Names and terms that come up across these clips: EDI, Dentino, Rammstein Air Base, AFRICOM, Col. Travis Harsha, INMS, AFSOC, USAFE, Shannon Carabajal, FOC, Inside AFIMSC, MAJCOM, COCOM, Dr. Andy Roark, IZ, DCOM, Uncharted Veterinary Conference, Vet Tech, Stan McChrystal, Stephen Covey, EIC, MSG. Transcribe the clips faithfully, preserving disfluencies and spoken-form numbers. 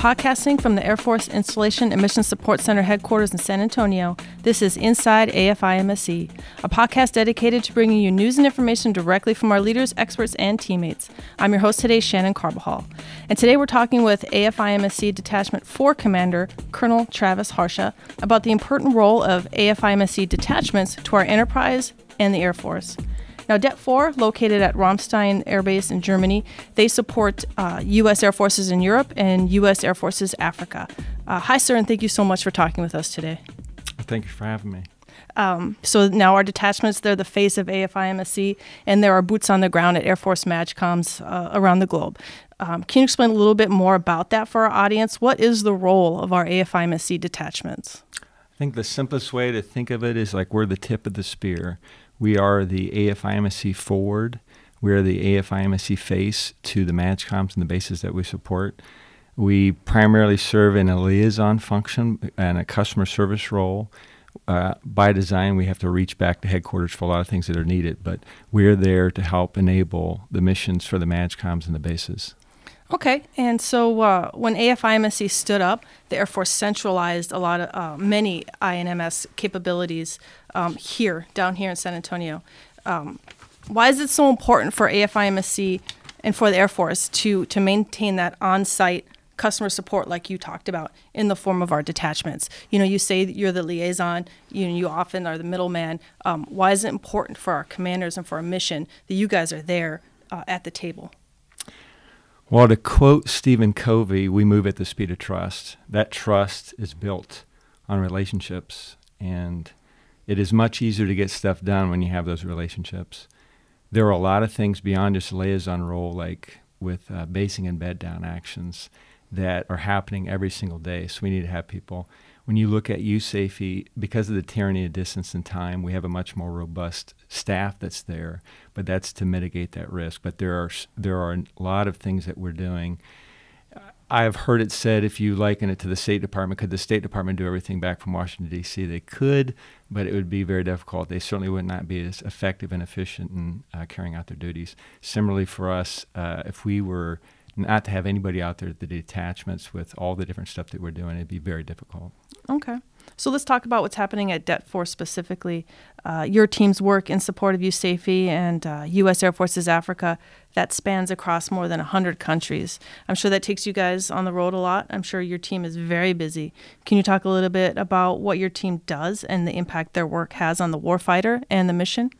Podcasting from the Air Force Installation and Mission Support Center headquarters in San Antonio, this is Inside A F I M S C, a podcast dedicated to bringing you news and information directly from our leaders, experts, and teammates. I'm your host today, Shannon Carabajal. And today we're talking with A F I M S C Detachment four Commander, Colonel Travis Harsha, about the important role of A F I M S C detachments to our enterprise and the Air Force. Now, Det four, located at Rammstein Air Base in Germany, they support uh, U S Air Forces in Europe and U S Air Forces Africa. Uh, hi, sir, and thank you so much for talking with us today. Thank you for having me. Um, so now our detachments, they're the face of A F I M S C, and there are boots on the ground at Air Force MAJCOMs uh, around the globe. Um, can you explain a little bit more about that for our audience? What is the role of our A F I M S C detachments? I think the simplest way to think of it is like we're the tip of the spear. We are the A F I M S C forward. We are the A F I M S C face to the MAJCOMs and the bases that we support. We primarily serve in a liaison function and a customer service role. Uh, by design, we have to reach back to headquarters for a lot of things that are needed, but we're there to help enable the missions for the MAJCOMs and the bases. Okay, and so uh, when A F I M S C stood up, the Air Force centralized a lot of uh, many I N M S capabilities um, here, down here in San Antonio. Um, why is it so important for A F I M S C and for the Air Force to, to maintain that on-site customer support like you talked about in the form of our detachments? You know, you say that you're the liaison, you know, you often are the middleman. Um, why is it important for our commanders and for our mission that you guys are there uh, at the table? Well, to quote Stephen Covey, we move at the speed of trust. That trust is built on relationships, and it is much easier to get stuff done when you have those relationships. There are a lot of things beyond just liaison role, like with uh, basing and bed down actions that are happening every single day, so we need to have people. When you look at U SAFE, because of the tyranny of distance and time, we have a much more robust staff that's there, but that's to mitigate that risk. But there are there are a lot of things that we're doing. I've heard it said, if you liken it to the State Department, could the State Department do everything back from Washington, D C? They could, but it would be very difficult. They certainly would not be as effective and efficient in uh, carrying out their duties. Similarly for us, uh, if we were not to have anybody out there at the detachments with all the different stuff that we're doing, it'd be very difficult. Okay. So let's talk about what's happening at Det four specifically. Uh, your team's work in support of U SAFE and uh, U S Air Forces Africa, that spans across more than one hundred countries. I'm sure that takes you guys on the road a lot. I'm sure your team is very busy. Can you talk a little bit about what your team does and the impact their work has on the warfighter and the mission?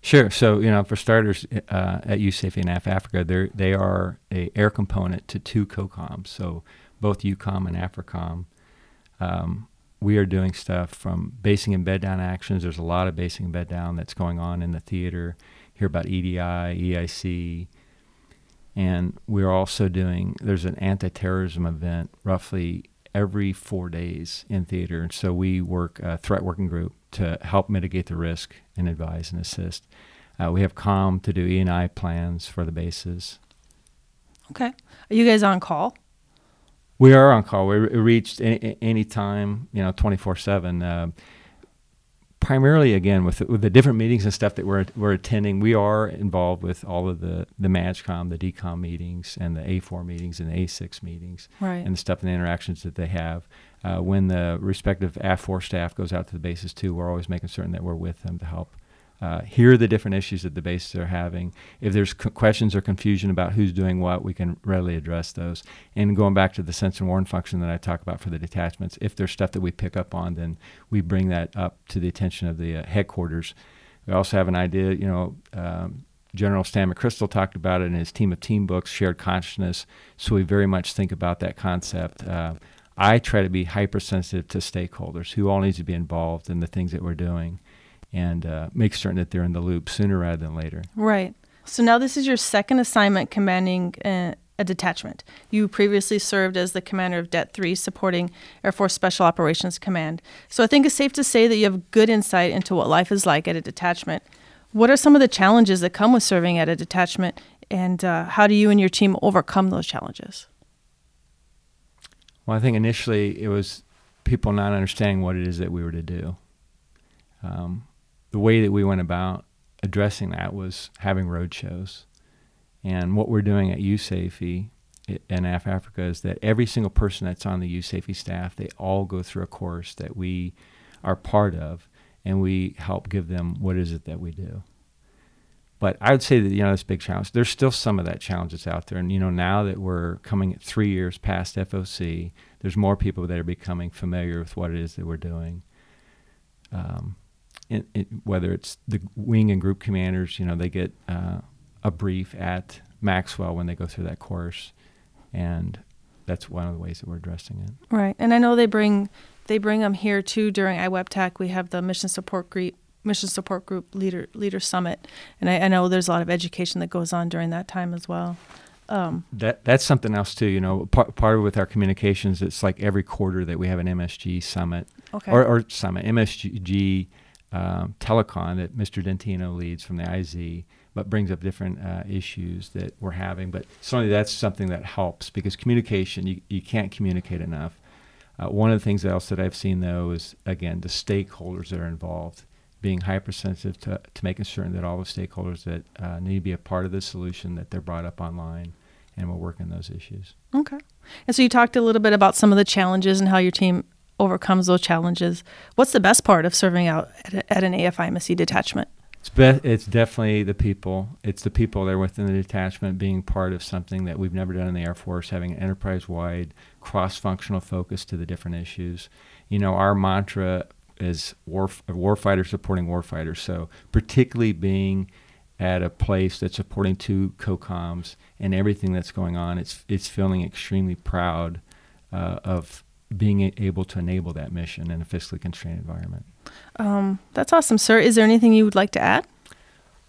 Sure. So, you know, for starters, uh, at U SAFE and A F Africa, they are a air component to two COCOMs, so both U COM and AFRICOM. Um, we are doing stuff from basing and bed down actions. There's a lot of basing and bed down that's going on in the theater. Hear about E D I, E I C, and we're also doing, there's an anti-terrorism event roughly every four days in theater, and so we work a threat working group to help mitigate the risk and advise and assist. Uh, we have COM to do E and I plans for the bases. Okay. Are you guys on call? We are on call. We're reached any, any time, you know, twenty-four seven. Uh, primarily, again, with the, with the different meetings and stuff that we're we're attending, we are involved with all of the, the MAJCOM, the D COM meetings, and the A four meetings, and the A six meetings, right, and the stuff and the interactions that they have. Uh, when the respective A F four staff goes out to the bases, too, we're always making certain that we're with them to help uh, hear the different issues that the bases are having. If there's co- questions or confusion about who's doing what, we can readily address those. And going back to the sense and warn function that I talk about for the detachments, if there's stuff that we pick up on, then we bring that up to the attention of the uh, headquarters. We also have an idea, you know, um, General Stan McChrystal talked about it in his Team of Team books, shared consciousness, so we very much think about that concept. Uh, I try to be hypersensitive to stakeholders who all need to be involved in the things that we're doing and uh, make certain that they're in the loop sooner rather than later. Right. So now this is your second assignment commanding uh, a detachment. You previously served as the commander of Det three, supporting Air Force Special Operations Command. So I think it's safe to say that you have good insight into what life is like at a detachment. What are some of the challenges that come with serving at a detachment, and uh, how do you and your team overcome those challenges? Well, I think initially it was people not understanding what it is that we were to do. Um, the way that we went about addressing that was having road shows. And what we're doing at U SAFE in Africa is that every single person that's on the U S A F E staff, they all go through a course that we are part of, and we help give them what is it that we do. But I would say that, you know, that's a big challenge. There's still some of that challenge that's out there. And, you know, now that we're coming at three years past F O C, there's more people that are becoming familiar with what it is that we're doing. Um, it, it, whether it's the wing and group commanders, you know, they get uh, a brief at Maxwell when they go through that course. And that's one of the ways that we're addressing it. Right. And I know they bring they bring them here, too, during I W E P TAC. We have the mission support group. Mission Support Group Leader Leader Summit, and I, I know there's a lot of education that goes on during that time as well. Um, that that's something else too. You know, part part of with our communications, it's like every quarter that we have an M S G summit, okay. or, or summit M S G um, telecon that Mister Dentino leads from the I Z, but brings up different uh, issues that we're having. But certainly that's something that helps because communication, you you can't communicate enough. Uh, one of the things else that I've seen though is again the stakeholders that are involved. Being hypersensitive to, to making certain that all the stakeholders that uh, need to be a part of the solution, that they're brought up online, and we're working those issues. Okay. And so you talked a little bit about some of the challenges and how your team overcomes those challenges. What's the best part of serving out at, at an A F I M S C detachment? It's, be- it's definitely the people. It's the people that are within the detachment being part of something that we've never done in the Air Force, having an enterprise-wide, cross-functional focus to the different issues. You know, our mantra as war warfighters supporting warfighters, so particularly being at a place that's supporting two co-coms and everything that's going on, it's it's feeling extremely proud uh, of being able to enable that mission in a fiscally constrained environment. Um, that's awesome, sir. Is there anything you would like to add?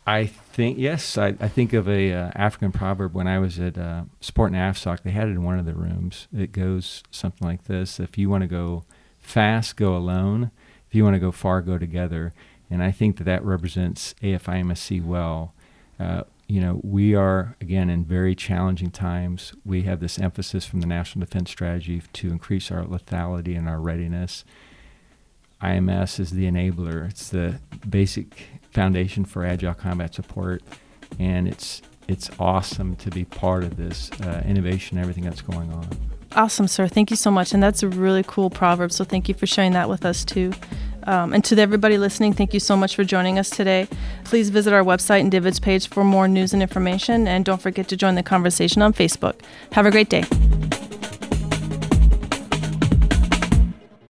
I think yes. I, I think of a uh, African proverb. When I was at uh, Support and AFSOC, they had it in one of the rooms. It goes something like this: if you want to go fast, go alone. If you want to go far, go together. And I think that that represents A F I M S C well. Uh, you know, we are, again, in very challenging times. We have this emphasis from the National Defense Strategy to increase our lethality and our readiness. I M S is the enabler. It's the basic foundation for agile combat support. And it's it's awesome to be part of this uh, innovation and everything that's going on. Awesome, sir. Thank you so much. And that's a really cool proverb, so thank you for sharing that with us, too. Um, and to everybody listening, thank you so much for joining us today. Please visit our website and Divid's page for more news and information, and don't forget to join the conversation on Facebook. Have a great day.